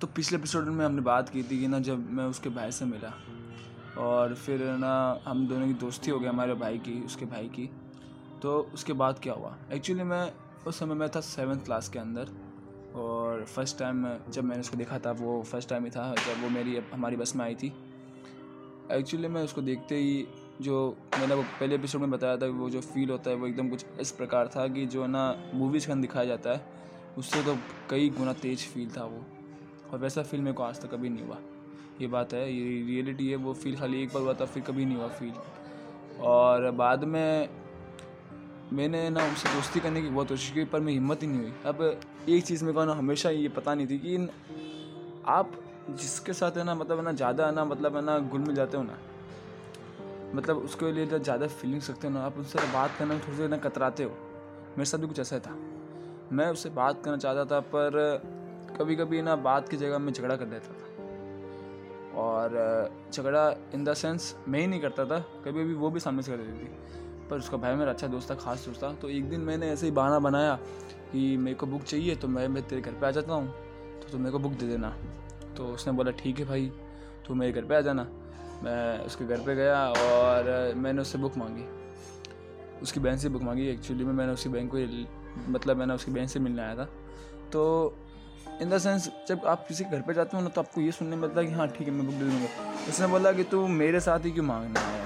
तो पिछले एपिसोड में हमने बात की थी कि ना जब मैं उसके भाई से मिला और फिर ना हम दोनों की दोस्ती हो गई, हमारे भाई की उसके भाई की। तो उसके बाद क्या हुआ, एक्चुअली मैं उस समय मैं था 7th क्लास के अंदर और फर्स्ट टाइम जब मैंने उसको देखा था वो फर्स्ट टाइम ही था जब वो हमारी बस में आई थी। एक्चुअली मैं उसको देखते ही जो मैंने वो पहले एपिसोड में बताया था वो जो फील होता है वो एकदम कुछ इस प्रकार था कि जो ना मूवीज़ के अंदर दिखाया जाता है उससे तो कई गुना तेज फील था वो, और वैसा फील मेरे को आज तक कभी नहीं हुआ। ये बात है, ये रियलिटी है। वो फील खाली एक बार हुआ था, फिर कभी नहीं हुआ फील। और बाद में मैंने ना उससे दोस्ती करने की बहुत कोशिश की पर मेरी हिम्मत ही नहीं हुई। अब एक चीज़ मेरे को ना हमेशा ये पता नहीं थी कि आप जिसके साथ है ना ज़्यादा घुल मिल जाते हो ना, मतलब उसके लिए ज़्यादा फीलिंग्स रखते हो ना, आप उनसे बात करने में थोड़ी देर ना कतराते हो। मेरे साथ भी कुछ ऐसा था, मैं उससे बात करना चाहता था पर कभी कभी ना बात की जगह मैं झगड़ा कर देता था, और झगड़ा इन द सेंस मैं ही नहीं करता था, कभी भी वो भी सामने से कर देती थी। पर उसका भाई मेरा अच्छा दोस्त था, खास दोस्त था। तो एक दिन मैंने ऐसे ही बहाना बनाया कि मेरे को बुक चाहिए तो मैं तेरे घर पे आ जाता हूँ, तो तुम मेरे को बुक दे देना। तो उसने बोला ठीक है भाई, तुम मेरे घर पे आ जाना। मैं उसके घर पे गया और मैंने उससे बुक मांगी, उसकी बहन से बुक मांगी। एक्चुअली में मैंने उसकी बहन को मैंने उसकी बहन से मिलने आया था। तो इन द सेंस जब आप किसी के घर पे जाते हो ना तो आपको ये सुनने मिलता है कि हाँ ठीक है मैं बुक दे दूँगा। उसने बोला कि तू मेरे साथ ही क्यों मांगने आया,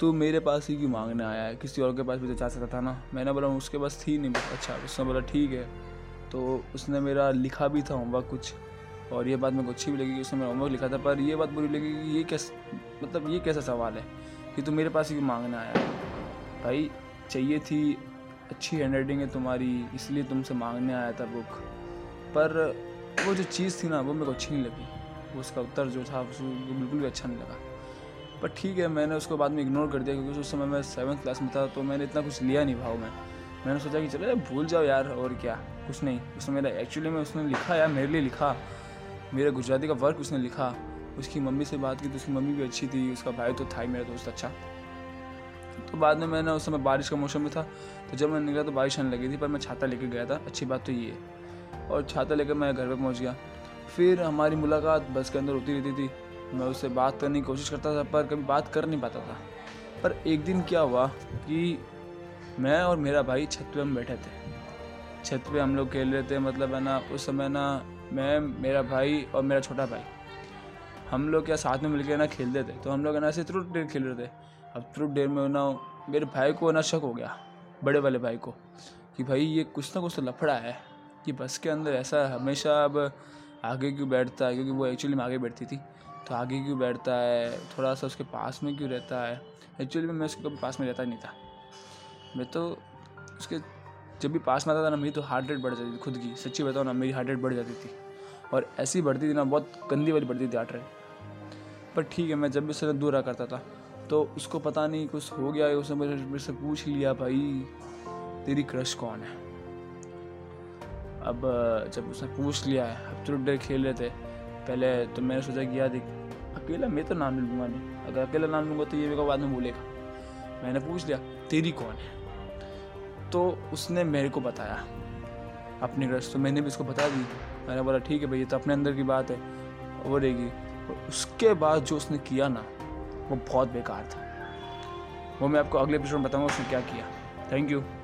तू मेरे पास ही क्यों मांगने आया है, किसी और के पास भी तो जा सकता था ना। मैंने बोला उसके पास थी नहीं। अच्छा, उसने बोला ठीक है। तो उसने मेरा लिखा भी था होमवर्क कुछ, और ये बात मेरे को अच्छी भी लगी कि उसने मेरा होमवर्क लिखा था। पर ये बात बुरी लगी कि ये कैसा सवाल है कि तू मेरे पास ही क्यों मांगने आया है। भाई चाहिए थी, अच्छी हैंड राइटिंग है तुम्हारी इसलिए तुमसे मांगने आया था बुक। पर वो जो चीज़ थी ना वो मेरे को अच्छी नहीं लगी, वो उसका उत्तर जो था उसको बिल्कुल भी अच्छा नहीं लगा। पर ठीक है, मैंने उसको बाद में इग्नोर कर दिया क्योंकि उस समय मैं 7th क्लास में था तो मैंने इतना कुछ लिया नहीं भाव में। मैंने सोचा कि चलो भूल जाओ यार, और क्या कुछ नहीं। उसने मेरा एक्चुअली में उसने लिखा यार, मेरे लिए लिखा, मेरा गुजराती का वर्क उसने लिखा। उसकी मम्मी से बात की तो उसकी मम्मी भी अच्छी थी, उसका भाई तो था ही मेरा दोस्त अच्छा। तो बाद में मैंने उस समय बारिश का मौसम में था तो जब मैं निकला तो बारिश आने लगी थी, पर मैं छाता लेकर गया था, अच्छी बात तो ये है। और छाता लेकर मैं घर पर पहुँच गया। फिर हमारी मुलाकात बस के अंदर होती रहती थी। मैं उससे बात करने की कोशिश करता था पर कभी बात कर नहीं पाता था। पर एक दिन क्या हुआ कि मैं और मेरा भाई छत पे हम बैठे थे, छत पे हम लोग खेल रहे थे। मतलब है ना उस समय ना मैं, मेरा भाई और मेरा छोटा भाई हम लोग क्या साथ में मिलकर ना खेलते थे। तो हम लोग है ना ऐसे त्रुट देर खेल रहे थे। अब त्रुट देर में ना मेरे भाई को ना शक हो गया, बड़े वाले भाई को, कि भाई ये कुछ तो लफड़ा है कि बस के अंदर ऐसा हमेशा अब आगे क्यों बैठता है, क्योंकि वो एक्चुअली में आगे बैठती थी। तो आगे क्यों बैठता है, थोड़ा सा उसके पास में क्यों रहता है। एक्चुअली में मैं उसके कभी पास में रहता नहीं था, मैं तो उसके जब भी पास में आता था ना मेरी तो हार्ट रेट बढ़ जाती थी, खुद की सच्ची बताओ ना मेरी हार्ट रेट बढ़ जाती थी, और ऐसी बढ़ती थी ना बहुत गंदी वाली बढ़ती थी हार्ट रेट। पर ठीक है, मैं जब भी उससे दूर रहा करता था तो उसको पता नहीं कुछ हो गया, उसने मेरे से पूछ लिया भाई तेरी क्रश कौन है। अब जब उसने पूछ लिया है, अब थोड़ी देर खेल रहे थे पहले, तो मैंने सोचा कि यार अकेला मैं तो नाम लूँगा नहीं, अगर अकेला नाम लूँगा तो ये मेरे को बाद में बोलेगा। मैंने पूछ लिया तेरी कौन है, तो उसने मेरे को बताया अपनी क्रश। तो मैंने भी उसको बता दी। मैंने बोला ठीक है भैया, तो अपने अंदर की बात है वो रहेगी। और उसके बाद जो उसने किया ना वो बहुत बेकार था, वो मैं आपको अगले एपिसोड में बताऊँगा उसने क्या किया। Thank you.